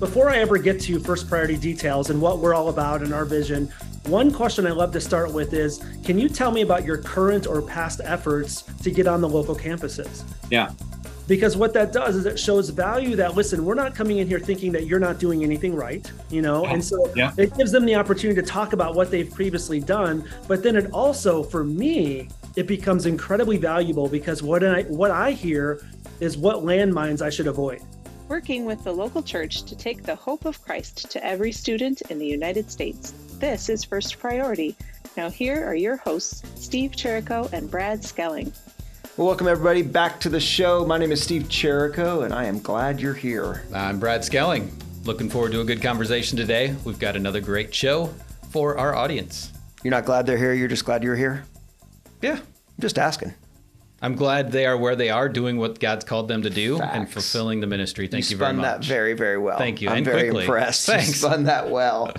Before I ever get to First Priority details and what we're all about and our vision, one question I love to start with is, can you tell me about your current or past efforts to get on the local campuses? Yeah. Because what that does is it shows value that, listen, we're not coming in here thinking that you're not doing anything right, you know? And so it gives them the opportunity to talk about what they've previously done. But then it also, for me, it becomes incredibly valuable because what I hear is what landmines I should avoid. Working with the local church to take the hope of Christ to every student in the United States. This is First Priority. Now here are your hosts, Steve Cherrico and Brad Schelling. Well, welcome everybody back to the show. My name is Steve Cherrico, and I am glad you're here. I'm Brad Schelling. Looking forward to a good conversation today. We've got another great show for our audience. You're not glad they're here, you're just glad you're here? Yeah. I'm just asking. I'm glad they are where they are, doing what God's called them to do. Facts. And fulfilling the ministry. Thank you very much. You spun that very, very well. Thank you. I'm very impressed. Thanks. You spun that well.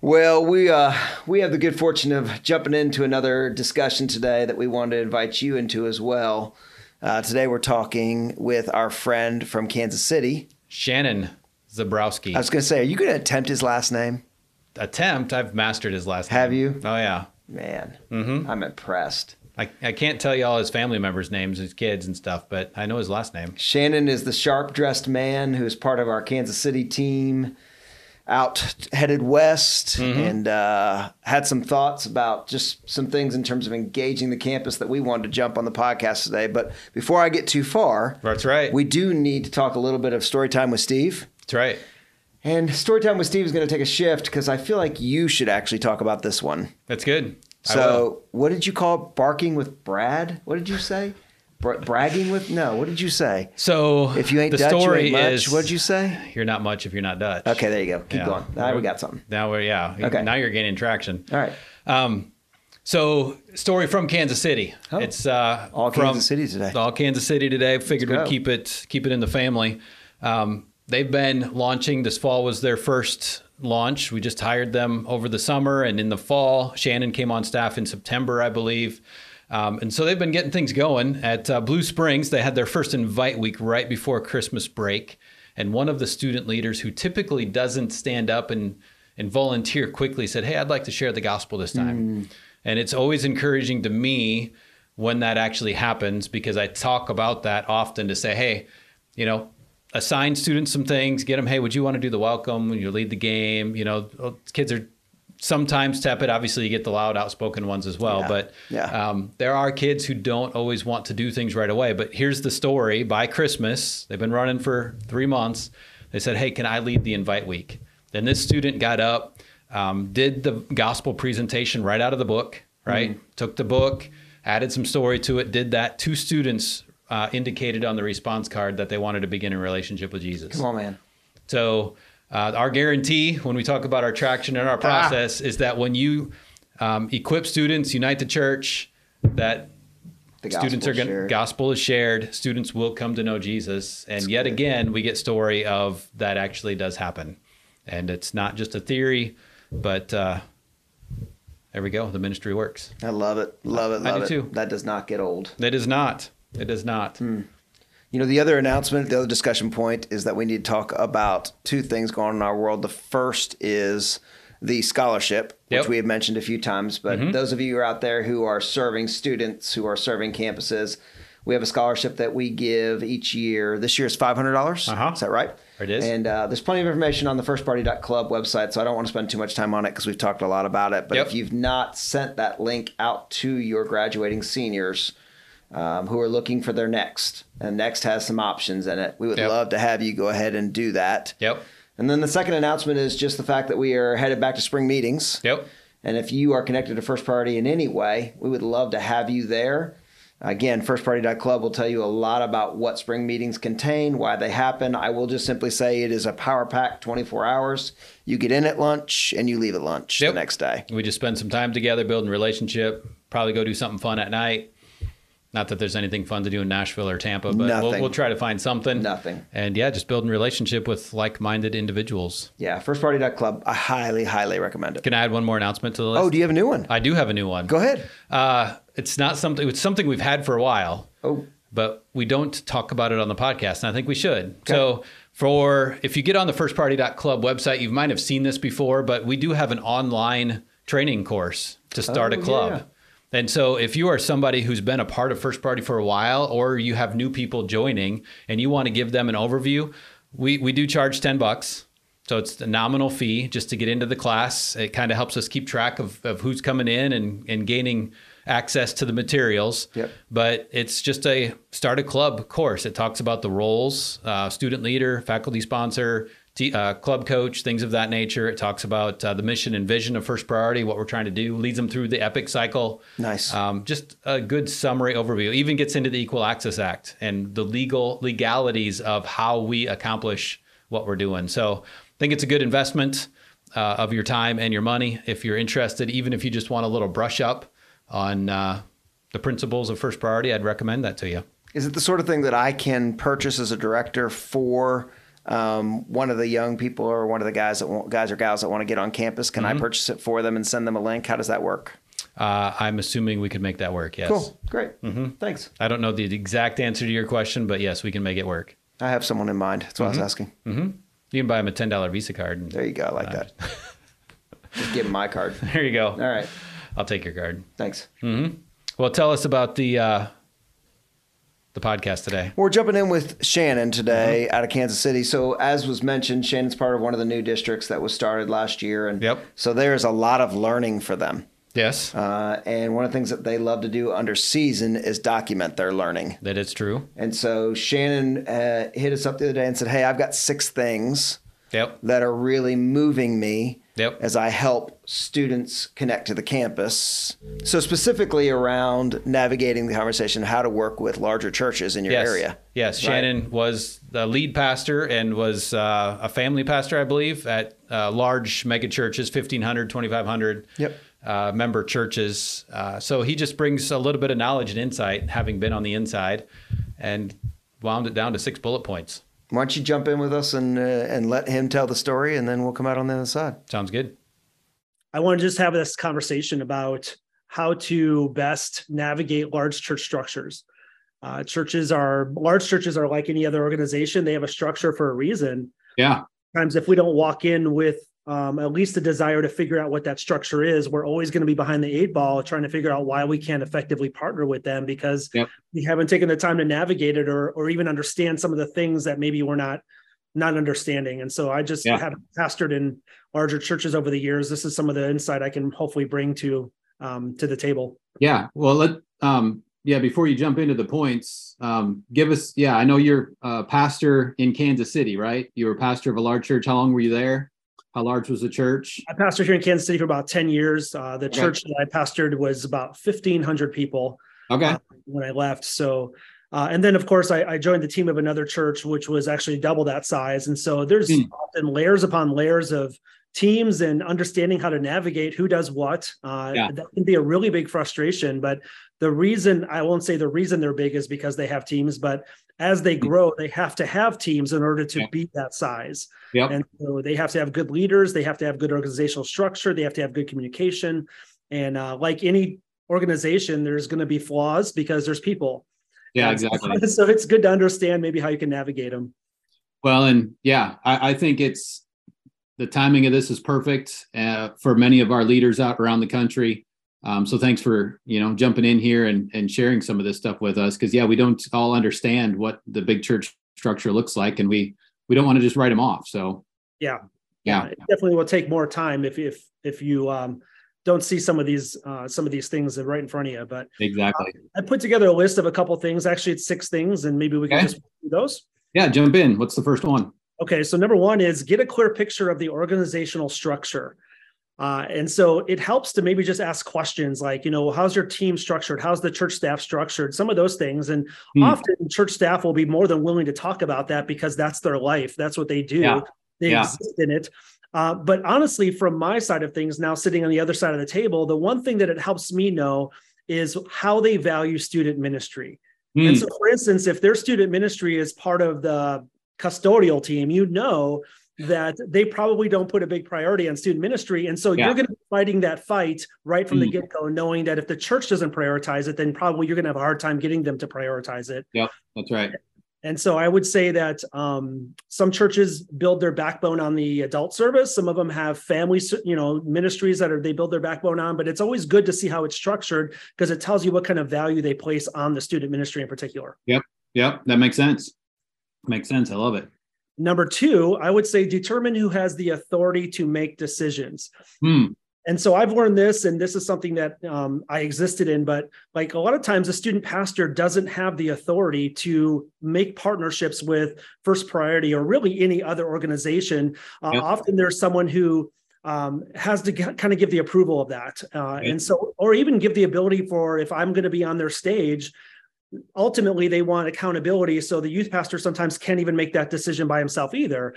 Well, we have the good fortune of jumping into another discussion today that we wanted to invite you into as well. Today we're talking with our friend from Kansas City, Shannon Zabroski. I was going to say, are you going to attempt his last name? Attempt? I've mastered his last name. Have you? Oh, yeah. Man, I'm impressed. I can't tell you all his family members' names, his kids and stuff, but I know his last name. Shannon is the sharp-dressed man who is part of our Kansas City team, out headed west, and had some thoughts about just some things in terms of engaging the campus that we wanted to jump on the podcast today. But before I get too far, that's right, we do need to talk a little bit of story time with Steve. That's right. And story time with Steve is going to take a shift because I feel like you should actually talk about this one. That's good. So what did you call barking with Brad? What did you say? Bragging with? No, what did you say? So if you ain't the Dutch, story you ain't much. Is, what did you say? You're not much if you're not Dutch. Okay, there you go. Keep going. Now we got something. Now we're, okay. Now you're gaining traction. All right. So story from Kansas City. Oh. It's all Kansas City today. All Kansas City today. Figured we'd keep it in the family. They've been launching. This fall was their first launch. We just hired them over the summer and in the fall. Shannon came on staff in September, I believe. And so they've been getting things going at Blue Springs. They had their first invite week right before Christmas break. And one of the student leaders, who typically doesn't stand up and volunteer quickly, said, "Hey, I'd like to share the gospel this time." And it's always encouraging to me when that actually happens, because I talk about that often to say, hey, you know, assign students some things, get them, hey, would you want to do the welcome when you lead the game? You know, kids are sometimes tepid. Obviously, you get the loud, outspoken ones as well. There are kids who don't always want to do things right away. But here's the story. By Christmas, they've been running for 3 months. They said, hey, can I lead the invite week? Then this student got up, did the gospel presentation right out of the book, right? Took the book, added some story to it, did that. 2 students indicated on the response card that they wanted to begin a relationship with Jesus. Come on, man. So our guarantee when we talk about our traction and our process is that when you equip students, unite the church, that the students are going to, gospel is shared, students will come to know Jesus. And that's again, we get story of that actually does happen. And it's not just a theory, but there we go. The ministry works. I love it. Love it. I do too. That does not get old. It does not. It does not. You know, the other announcement, the other discussion point is that we need to talk about 2 things going on in our world. The first is the scholarship, which we have mentioned a few times. But those of you who are out there who are serving students, who are serving campuses, we have a scholarship that we give each year. This year is $500. Is that right? It is. And there's plenty of information on the firstparty.club website, so I don't want to spend too much time on it because we've talked a lot about it. But if you've not sent that link out to your graduating seniors who are looking for their next, and next has some options in it, we would love to have you go ahead and do that. And then the second announcement is just the fact that we are headed back to spring meetings. And if you are connected to First Priority in any way, we would love to have you there. Again, firstparty.club will tell you a lot about what spring meetings contain, why they happen. I will just simply say it is a power pack, 24 hours. You get in at lunch and you leave at lunch the next day. We just spend some time together, building a relationship, probably go do something fun at night. Not that there's anything fun to do in Nashville or Tampa, but we'll try to find something. And yeah, just building a relationship with like-minded individuals. Yeah, firstparty.club. I highly, highly recommend it. Can I add one more announcement to the list? Oh, do you have a new one? I do have a new one. Go ahead. It's something we've had for a while. Oh. but we don't talk about it on the podcast, and I think we should. Okay. So if you get on the firstpriority.club website, you might have seen this before, but we do have an online training course to start a club. Yeah. And so if you are somebody who's been a part of First Priority for a while, or you have new people joining and you want to give them an overview, we do charge $10. So it's a nominal fee just to get into the class. It kind of helps us keep track of who's coming in and gaining access to the materials. Yep. But it's just a start a club course. It talks about the roles, student leader, faculty sponsor, club coach, things of that nature. It talks about the mission and vision of First Priority, what we're trying to do, leads them through the EPIC cycle. Nice. Just a good summary overview. Even gets into the Equal Access Act and the legalities of how we accomplish what we're doing. So I think it's a good investment of your time and your money if you're interested. Even if you just want a little brush up on the principles of First Priority, I'd recommend that to you. Is it the sort of thing that I can purchase as a director for one of the young people or one of the guys or gals that want to get on campus? Can I purchase it for them and send them a link? How does that work? I'm assuming we could make that work. Yes. Cool. Great. Mm-hmm. Thanks. I don't know the exact answer to your question, but yes, we can make it work. I have someone in mind. That's what I was asking. Mm-hmm. You can buy them a $10 Visa card. And, there you go. I like that. Just give them my card. There you go. All right. I'll take your card. Thanks. Mm-hmm. Well, tell us about the podcast today. We're jumping in with Shannon today out of Kansas City. So as was mentioned, Shannon's part of one of the new districts that was started last year. And so there's a lot of learning for them. Yes. And one of the things that they love to do under season is document their learning. That is true. And so Shannon hit us up the other day and said, hey, I've got 6 things that are really moving me as I help students connect to the campus. So specifically around navigating the conversation, how to work with larger churches in your area. Yes. Right? Shannon was the lead pastor and was a family pastor, I believe, at large mega churches, 1,500, 2,500 member churches. So he just brings a little bit of knowledge and insight, having been on the inside, and wound it down to 6 bullet points. Why don't you jump in with us and let him tell the story, and then we'll come out on the other side. Sounds good. I want to just have this conversation about how to best navigate large church structures. Large churches are like any other organization. They have a structure for a reason. Yeah. Sometimes if we don't walk in with at least the desire to figure out what that structure is, we're always going to be behind the 8 ball trying to figure out why we can't effectively partner with them because we haven't taken the time to navigate it or even understand some of the things that maybe we're not understanding. And so I just have pastored in larger churches over the years. This is some of the insight I can hopefully bring to the table. Yeah. Well, before you jump into the points, give us, I know you're a pastor in Kansas City, right? You were a pastor of a large church. How long were you there? How large was the church? I pastored here in Kansas City for about 10 years. The church that I pastored was about 1,500 people when I left. So, and then, of course, I joined the team of another church, which was actually double that size. And so there's often layers upon layers of teams and understanding how to navigate who does what. That can be a really big frustration. But the reason, I won't say the reason they're big is because they have teams, but as they grow, they have to have teams in order to be that size. Yep. And so they have to have good leaders. They have to have good organizational structure. They have to have good communication. And like any organization, there's going to be flaws because there's people. Yeah, exactly. So it's good to understand maybe how you can navigate them. Well, and I think it's the timing of this is perfect for many of our leaders out around the country. So thanks for, jumping in here and sharing some of this stuff with us. Cause we don't all understand what the big church structure looks like, and we don't want to just write them off. So yeah. It definitely will take more time if you, don't see some of these things that are right in front of you, but exactly. I put together a list of a couple things. Actually, it's 6 things, and maybe we can just do those. Yeah. Jump in. What's the first one? Okay. So number 1 is get a clear picture of the organizational structure. And so it helps to maybe just ask questions like, how's your team structured? How's the church staff structured? Some of those things. And often church staff will be more than willing to talk about that because that's their life. That's what they do. Yeah. They exist in it. But honestly, from my side of things, now sitting on the other side of the table, the one thing that it helps me know is how they value student ministry. And so, for instance, if their student ministry is part of the custodial team, that they probably don't put a big priority on student ministry. And so you're going to be fighting that fight right from the get-go, knowing that if the church doesn't prioritize it, then probably you're going to have a hard time getting them to prioritize it. Yeah, that's right. And so I would say that some churches build their backbone on the adult service. Some of them have family, ministries that they build their backbone on, but it's always good to see how it's structured because it tells you what kind of value they place on the student ministry in particular. Yep. Yep. That makes sense. Makes sense. I love it. Number two, I would say determine who has the authority to make decisions. And so I've learned this, and this is something that I existed in, but like a lot of times a student pastor doesn't have the authority to make partnerships with First Priority or really any other organization. Often there's someone who has to kind of give the approval of that. And so, or even give the ability for, if I'm going to be on their stage, ultimately they want accountability. So the youth pastor sometimes can't even make that decision by himself either.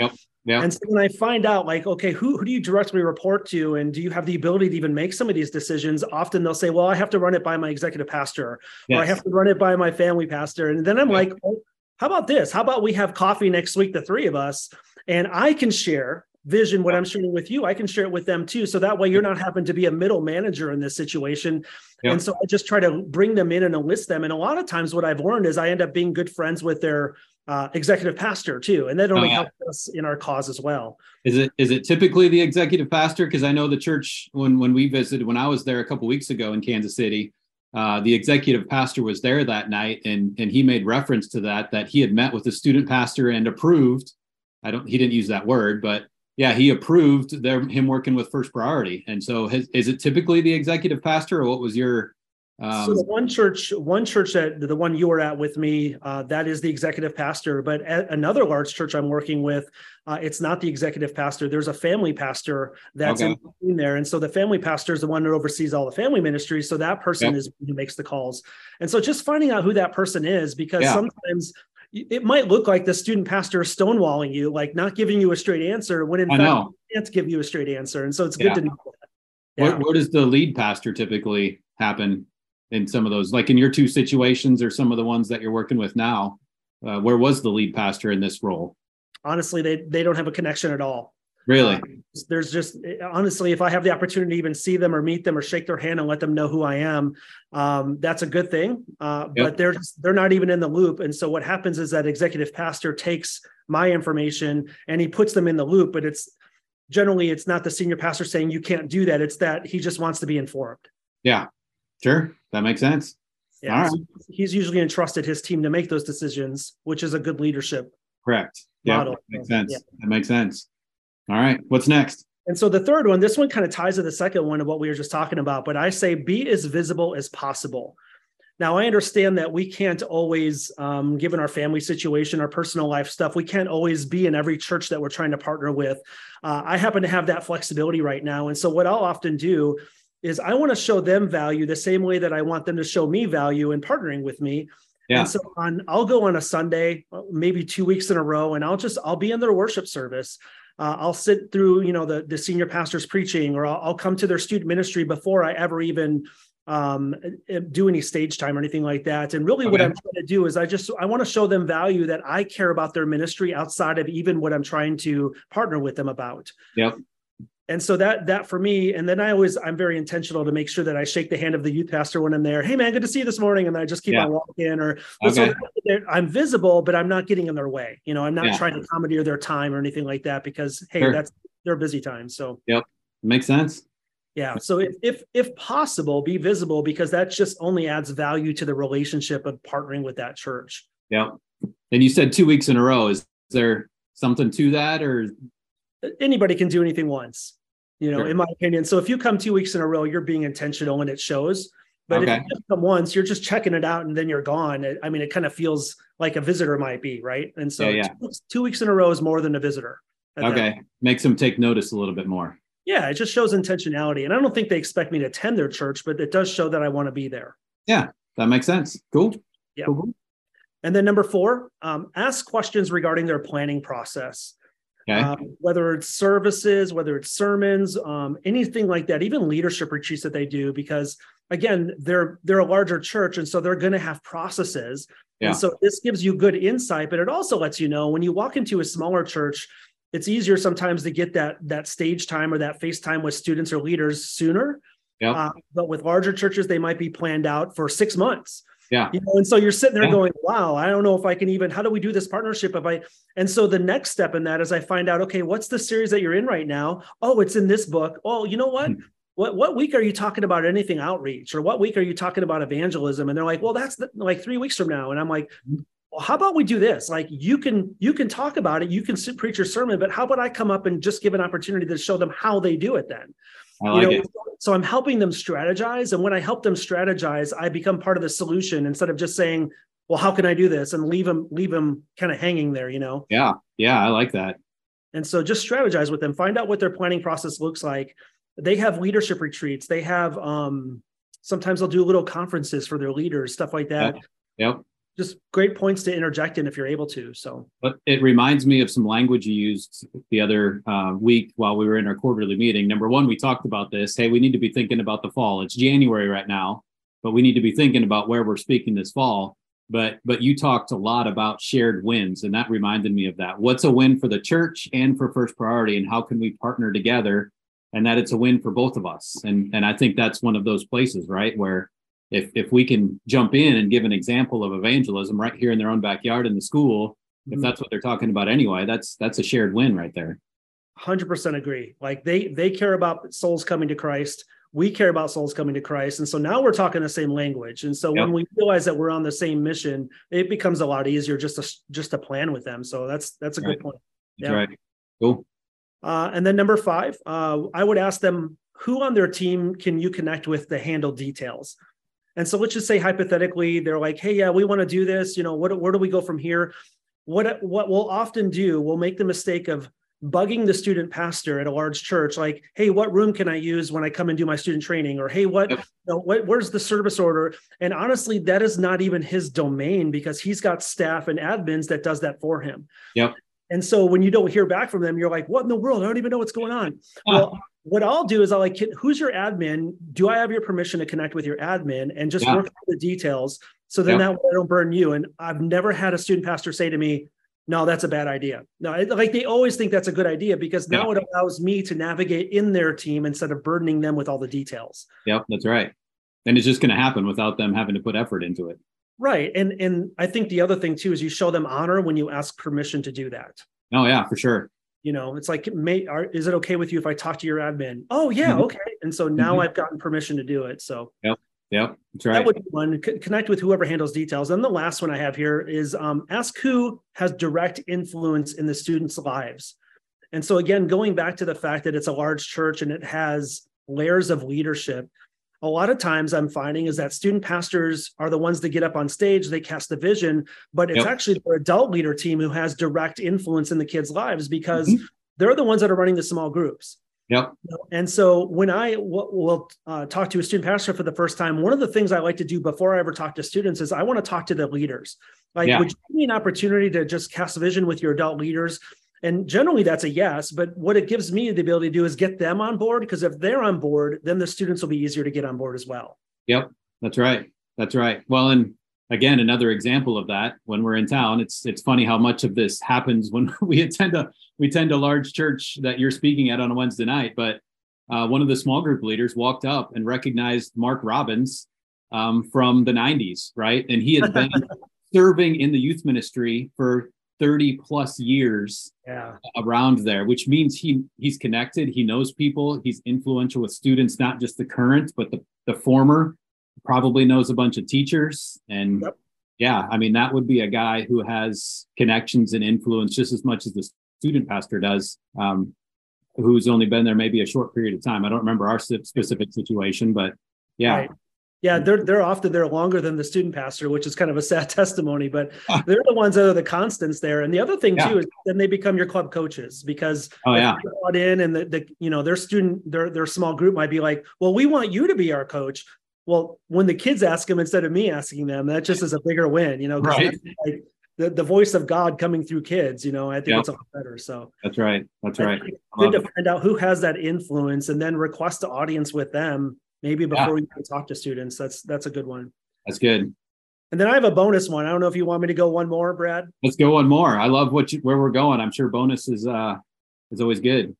And so when I find out like, okay, who do you directly report to? And do you have the ability to even make some of these decisions? Often they'll say, well, I have to run it by my executive pastor, or I have to run it by my family pastor. And then I'm like, oh, how about this? How about we have coffee next week, the three of us, and I can share vision, what I'm sharing with you, I can share it with them too. So that way you're not having to be a middle manager in this situation. And so I just try to bring them in and enlist them. And a lot of times what I've learned is I end up being good friends with their executive pastor too. And that only helps us in our cause as well. Is it typically the executive pastor? Because I know the church, when we visited, when I was there a couple of weeks ago in Kansas City, the executive pastor was there that night. And he made reference to that he had met with the student pastor and approved. He didn't use that word, but he approved him working with First Priority. And so is it typically the executive pastor, or what was your... So the one church that the one you were at with me, that is the executive pastor. But at another large church I'm working with, it's not the executive pastor. There's a family pastor that's in between there. And so the family pastor is the one that oversees all the family ministries. So that person is who makes the calls. And so just finding out who that person is, because sometimes... it might look like the student pastor is stonewalling you, like not giving you a straight answer when in fact they can't give you a straight answer. And so it's good to know that. Where does the lead pastor typically happen in some of those, like in your two situations or some of the ones that you're working with now, where was the lead pastor in this role? Honestly, they don't have a connection at all. Really? There's just, honestly, if I have the opportunity to even see them or meet them or shake their hand and let them know who I am, that's a good thing. But they're not even in the loop. And so what happens is that executive pastor takes my information and he puts them in the loop, but it's not the senior pastor saying you can't do that. It's that he just wants to be informed. Yeah, sure. That makes sense. Yeah. All right. So he's usually entrusted his team to make those decisions, which is a good leadership. Correct. Yeah. That makes sense. Yeah. That makes sense. All right. What's next? And so the third one, this one kind of ties to the second one of what we were just talking about, but I say be as visible as possible. Now, I understand that we can't always, given our family situation, our personal life stuff, we can't always be in every church that we're trying to partner with. I happen to have that flexibility right now. And so what I'll often do is I want to show them value the same way that I want them to show me value in partnering with me. Yeah. And so I'll go on a Sunday, maybe 2 weeks in a row, and I'll be in their worship service. I'll sit through, the senior pastor's preaching, or I'll come to their student ministry before I ever even do any stage time or anything like that. And really what I'm trying to do is I want to show them value that I care about their ministry outside of even what I'm trying to partner with them about. Yep. And so that for me, and then I'm very intentional to make sure that I shake the hand of the youth pastor when I'm there. Hey man, good to see you this morning. And I just keep on walking, or so I'm visible, but I'm not getting in their way. I'm not trying to commandeer their time or anything like that, because, hey, that's their busy time. So yep. Makes sense. Yeah. So if possible, be visible, because that just only adds value to the relationship of partnering with that church. Yeah. And you said 2 weeks in a row, is there something to that, or anybody can do anything once? In my opinion. So if you come 2 weeks in a row, you're being intentional and it shows. But if you just come once, you're just checking it out and then you're gone. I mean, it kind of feels like a visitor might be, right? And so 2 weeks in a row is more than a visitor. Makes them take notice a little bit more. Yeah, it just shows intentionality. And I don't think they expect me to attend their church, but it does show that I want to be there. Yeah, that makes sense. Cool. Yeah. Cool. And then number four, ask questions regarding their planning process. Okay. Whether it's services, whether it's sermons, anything like that, even leadership retreats that they do, because again, they're a larger church. And so they're going to have processes. Yeah. And so this gives you good insight, but it also lets you know when you walk into a smaller church, it's easier sometimes to get that stage time or that face time with students or leaders sooner. Yeah. But with larger churches, they might be planned out for 6 months. Yeah. You know, and so you're sitting there going, wow, I don't know if I can even, how do we do this partnership? And so the next step in that is I find out, okay, what's the series that you're in right now? Oh, it's in this book. Oh, you know what? What week are you talking about anything outreach, or what week are you talking about evangelism? And they're like, well, that's like 3 weeks from now. And I'm like, well, how about we do this? Like you can talk about it. You can preach your sermon, but how about I come up and just give an opportunity to show them how they do it then? You know, so I'm helping them strategize. And when I help them strategize, I become part of the solution instead of just saying, well, how can I do this? And leave them kind of hanging there, you know? Yeah. Yeah. I like that. And so just strategize with them, find out what their planning process looks like. They have leadership retreats. They have, sometimes they'll do little conferences for their leaders, stuff like that. Yep. Just great points to interject in if you're able to. So, but it reminds me of some language you used the other week while we were in our quarterly meeting. Number one, we talked about this. Hey, we need to be thinking about the fall. It's January right now, but we need to be thinking about where we're speaking this fall. But you talked a lot about shared wins, and that reminded me of that. What's a win for the church and for First Priority, and how can we partner together, and that it's a win for both of us. And I think that's one of those places, right, where if we can jump in and give an example of evangelism right here in their own backyard in the school, if that's what they're talking about anyway, that's a shared win right there. 100% agree. Like they care about souls coming to Christ. We care about souls coming to Christ. And so now we're talking the same language. And so when we realize that we're on the same mission, it becomes a lot easier just to plan with them. So that's a good point. Yeah. Right. Cool. And then number 5, I would ask them, who on their team can you connect with to handle details? And so let's just say hypothetically, they're like, hey, yeah, we want to do this. You know, where do we go from here? What we'll often do, we'll make the mistake of bugging the student pastor at a large church. Like, hey, what room can I use when I come and do my student training? Or, hey, where's the service order? And honestly, that is not even his domain because he's got staff and admins that does that for him. Yep. And so when you don't hear back from them, you're like, what in the world? I don't even know what's going on. Well, what I'll do is I'll like, who's your admin? Do I have your permission to connect with your admin and just work through the details? So then that way I don't burn you. And I've never had a student pastor say to me, no, that's a bad idea. No, like they always think that's a good idea because now it allows me to navigate in their team instead of burdening them with all the details. Yep, that's right. And it's just going to happen without them having to put effort into it. Right. And I think the other thing too, is you show them honor when you ask permission to do that. Oh yeah, for sure. You know, it's like, is it okay with you if I talk to your admin? Oh yeah. Mm-hmm. Okay. And so now I've gotten permission to do it. So yep. That's right. That would be one. Connect with whoever handles details. And the last one I have here is ask who has direct influence in the students' lives. And so again, going back to the fact that it's a large church and it has layers of leadership, a lot of times I'm finding is that student pastors are the ones that get up on stage, they cast the vision, but it's actually their adult leader team who has direct influence in the kids' lives because they're the ones that are running the small groups. Yep. And so when I will talk to a student pastor for the first time, one of the things I like to do before I ever talk to students is I want to talk to the leaders. Like, would you give me an opportunity to just cast vision with your adult leaders? And generally that's a yes, but what it gives me the ability to do is get them on board, because if they're on board, then the students will be easier to get on board as well. Yep, that's right. That's right. Well, and again, another example of that, when we're in town, it's funny how much of this happens when we attend a large church that you're speaking at on a Wednesday night, but one of the small group leaders walked up and recognized Mark Robbins from the 90s, right? And he had been serving in the youth ministry for 30 plus years around there, which means he's connected. He knows people. He's influential with students, not just the current, but the former. Probably knows a bunch of teachers. And I mean, that would be a guy who has connections and influence just as much as the student pastor does, who's only been there maybe a short period of time. I don't remember our specific situation, but Right. Yeah, they're often there longer than the student pastor, which is kind of a sad testimony, but they're the ones that are the constants there. And the other thing too is then they become your club coaches because they're brought in and their student, their small group might be like, well, we want you to be our coach. Well, when the kids ask them instead of me asking them, that just is a bigger win, you know, right. Like the voice of God coming through kids, you know, I think it's a lot better. So that's right. That's right. Good to find out who has that influence and then request the audience with them. Maybe before you can talk to students, that's a good one. That's good. And then I have a bonus one. I don't know if you want me to go one more, Brad. Let's go one more. I love where we're going. I'm sure bonus is is always good.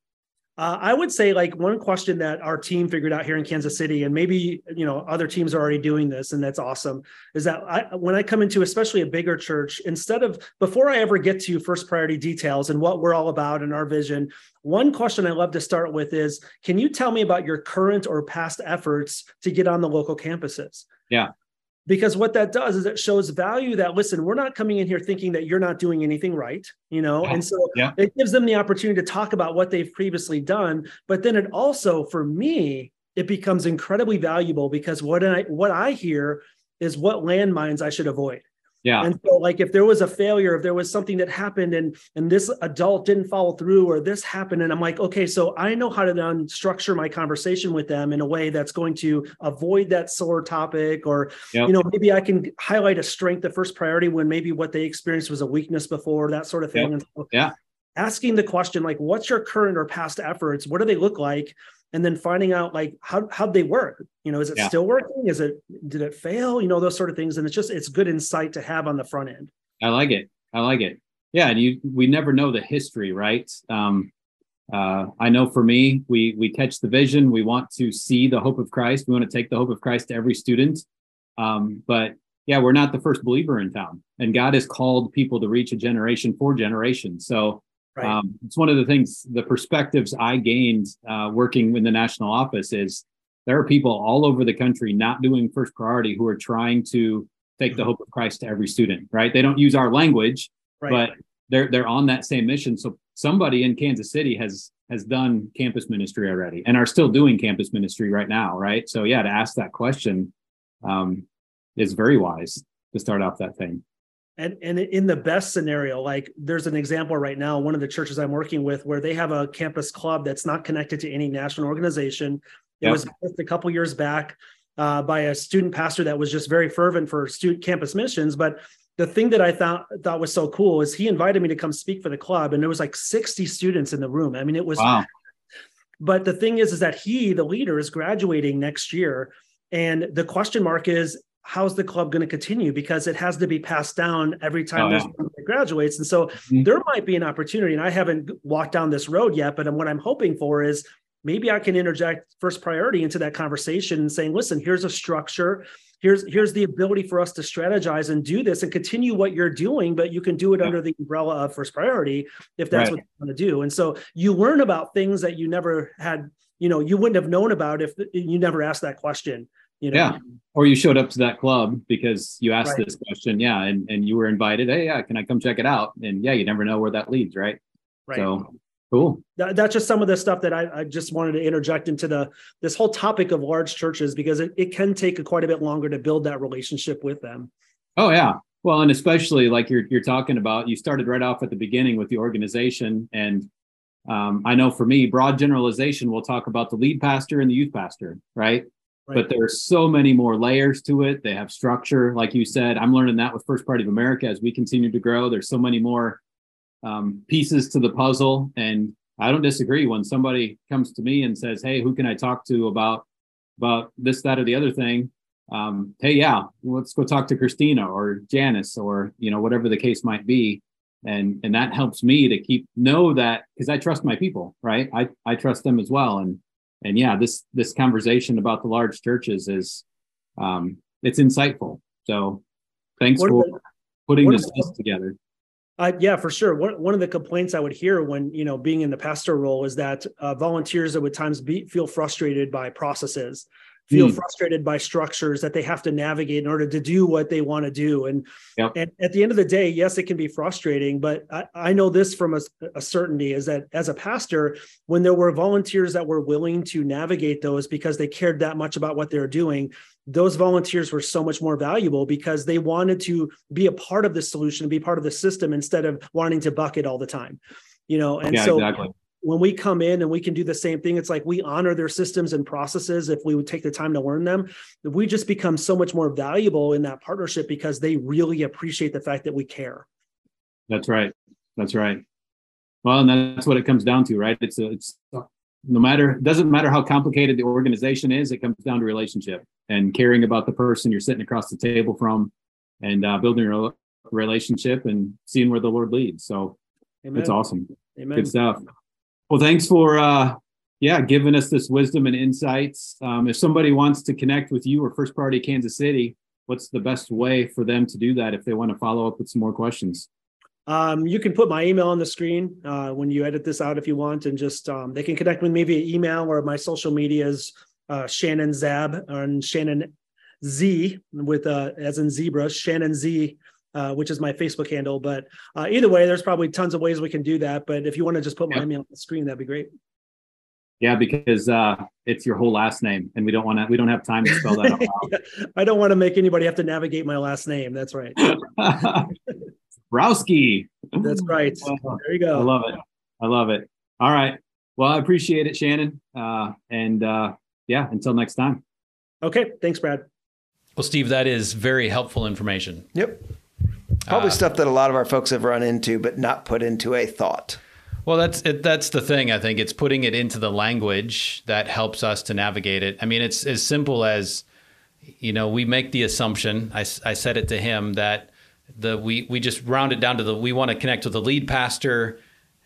I would say like one question that our team figured out here in Kansas City, and maybe, you know, other teams are already doing this, and that's awesome, is that when I come into especially a bigger church, instead of before I ever get to first priority details and what we're all about and our vision, one question I love to start with is, can you tell me about your current or past efforts to get on the local campuses? Yeah. Because what that does is it shows value that, listen, we're not coming in here thinking that you're not doing anything right, you know? Yeah. And so it gives them the opportunity to talk about what they've previously done. But then it also, for me, it becomes incredibly valuable because what I hear is what landmines I should avoid. Yeah. And so like, if there was a failure, if there was something that happened and this adult didn't follow through or this happened, and I'm like, okay, so I know how to then structure my conversation with them in a way that's going to avoid that sore topic, or, you know, maybe I can highlight a strength, the first priority, when maybe what they experienced was a weakness before, that sort of thing. Yep. And so asking the question, like, what's your current or past efforts? What do they look like? And then finding out like, how'd they work? You know, is it still working? Did it fail? You know, those sort of things. And it's good insight to have on the front end. I like it. Yeah. And we never know the history, right? I know for me, we catch the vision. We want to see the hope of Christ. We want to take the hope of Christ to every student. But yeah, we're not the first believer in town, and God has called people to reach a generation for generations. So right. It's one of the things, the perspectives I gained working in the national office is there are people all over the country not doing first priority who are trying to take the hope of Christ to every student, right? They don't use our language, but they're on that same mission. So somebody in Kansas City has done campus ministry already and are still doing campus ministry right now, right? So yeah, to ask that question is very wise to start off that thing. And in the best scenario, like there's an example right now, one of the churches I'm working with where they have a campus club that's not connected to any national organization. It was just a couple years back by a student pastor that was just very fervent for student campus missions. But the thing that I thought was so cool is he invited me to come speak for the club, and there was like 60 students in the room. I mean, it was, But the thing is that he, the leader, is graduating next year. And the question mark is, how's the club going to continue? Because it has to be passed down every time there's one that graduates. And so there might be an opportunity, and I haven't walked down this road yet, but what I'm hoping for is maybe I can interject first priority into that conversation and saying, listen, here's a structure. Here's the ability for us to strategize and do this and continue what you're doing, but you can do it under the umbrella of first priority if that's what you want to do. And so you learn about things that you never had, you know, you wouldn't have known about if you never asked that question. You know? Yeah. Or you showed up to that club because you asked this question. Yeah. And you were invited. Hey, yeah, can I come check it out? And yeah, you never know where that leads. Right. Right. So cool. That's just some of the stuff that I just wanted to interject into this whole topic of large churches, because it can take quite a bit longer to build that relationship with them. Oh yeah. Well, and especially like you're talking about, you started right off at the beginning with the organization. And I know for me, broad generalization, we'll talk about the lead pastor and the youth pastor. Right. Right. But there are so many more layers to it. They have structure. Like you said, I'm learning that with First Priority of America as we continue to grow. There's so many more pieces to the puzzle. And I don't disagree when somebody comes to me and says, hey, who can I talk to about this, that, or the other thing? Hey, yeah, let's go talk to Christina or Janice or, you know, whatever the case might be. And that helps me to know that, because I trust my people, right? I trust them as well. And yeah, this conversation about the large churches is, it's insightful. So thanks for putting this list together. Yeah, for sure. One of the complaints I would hear when, you know, being in the pastor role is that volunteers that would times feel frustrated by processes, feel frustrated by structures that they have to navigate in order to do what they want to do. And at the end of the day, yes, it can be frustrating, but I know this from a certainty is that as a pastor, when there were volunteers that were willing to navigate those because they cared that much about what they were doing, those volunteers were so much more valuable because they wanted to be a part of the solution, be part of the system instead of wanting to bucket all the time, you know? And so exactly. When we come in and we can do the same thing, it's like we honor their systems and processes. If we would take the time to learn them, we just become so much more valuable in that partnership because they really appreciate the fact that we care. That's right. Well, and that's what it comes down to, right? It's it doesn't matter how complicated the organization is, it comes down to relationship and caring about the person you're sitting across the table from and building your relationship and seeing where the Lord leads. So Amen. It's awesome. Amen. Good stuff. Well, thanks for giving us this wisdom and insights. If somebody wants to connect with you or First Priority Kansas City, what's the best way for them to do that if they want to follow up with some more questions? You can put my email on the screen when you edit this out if you want, and just they can connect with me via email, or my social media is Shannon Zab, and Shannon Z with as in zebra, Shannon Z, which is my Facebook handle. But either way, there's probably tons of ways we can do that. But if you want to just put my email on the screen, that'd be great. Yeah, because it's your whole last name, and we don't have time to spell that out loud. Yeah. I don't want to make anybody have to navigate my last name. That's right. Browski. That's right. There you go. I love it. I love it. All right. Well, I appreciate it, Shannon. Until next time. Okay. Thanks, Brad. Well, Steve, that is very helpful information. Yep. Probably stuff that a lot of our folks have run into, but not put into a thought. Well, that's the thing, I think. It's putting it into the language that helps us to navigate it. I mean, it's as simple as, we make the assumption, I said it to him, that we just round it down to we want to connect with the lead pastor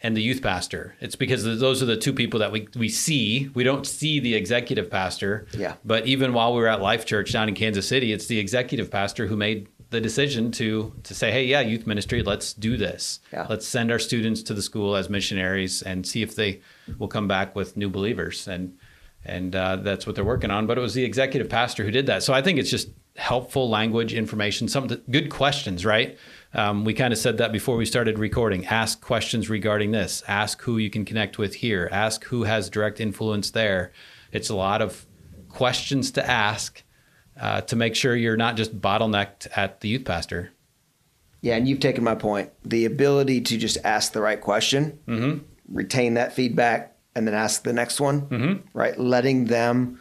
and the youth pastor. It's because those are the two people that we see. We don't see the executive pastor. Yeah. But even while we were at Life.Church down in Kansas City, it's the executive pastor who made the decision to say, hey, yeah, youth ministry, let's do this. Yeah. Let's send our students to the school as missionaries and see if they will come back with new believers. And that's what they're working on. But it was the executive pastor who did that. So I think it's just helpful language, information, some good questions, right? We kind of said that before we started recording. Ask questions regarding this. Ask who you can connect with here. Ask who has direct influence there. It's a lot of questions to ask to make sure you're not just bottlenecked at the youth pastor. Yeah, and you've taken my point. The ability to just ask the right question, retain that feedback, and then ask the next one, right? Letting them...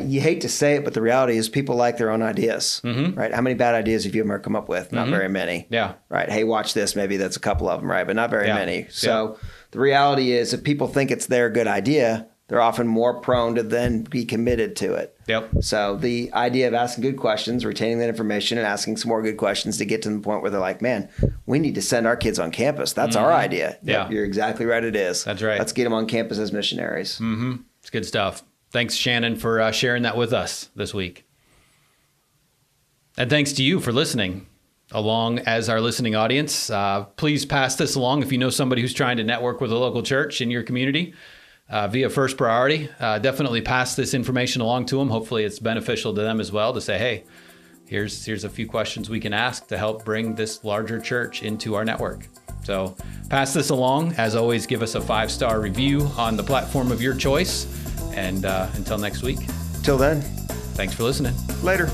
You hate to say it, but the reality is people like their own ideas, right? How many bad ideas have you ever come up with? Not very many. Yeah. Right. Hey, watch this. Maybe that's a couple of them, right? But not very many. So the reality is if people think it's their good idea, they're often more prone to then be committed to it. Yep. So the idea of asking good questions, retaining that information, and asking some more good questions to get to the point where they're like, man, we need to send our kids on campus. That's our idea. Yeah. You're exactly right. It is. That's right. Let's get them on campus as missionaries. It's good stuff. Thanks, Shannon, for sharing that with us this week. And thanks to you for listening along as our listening audience. Please pass this along if you know somebody who's trying to network with a local church in your community via First Priority. Definitely pass this information along to them. Hopefully it's beneficial to them as well to say, hey, here's a few questions we can ask to help bring this larger church into our network. So pass this along. As always, give us a 5-star review on the platform of your choice. And until next week. Till then. Thanks for listening. Later.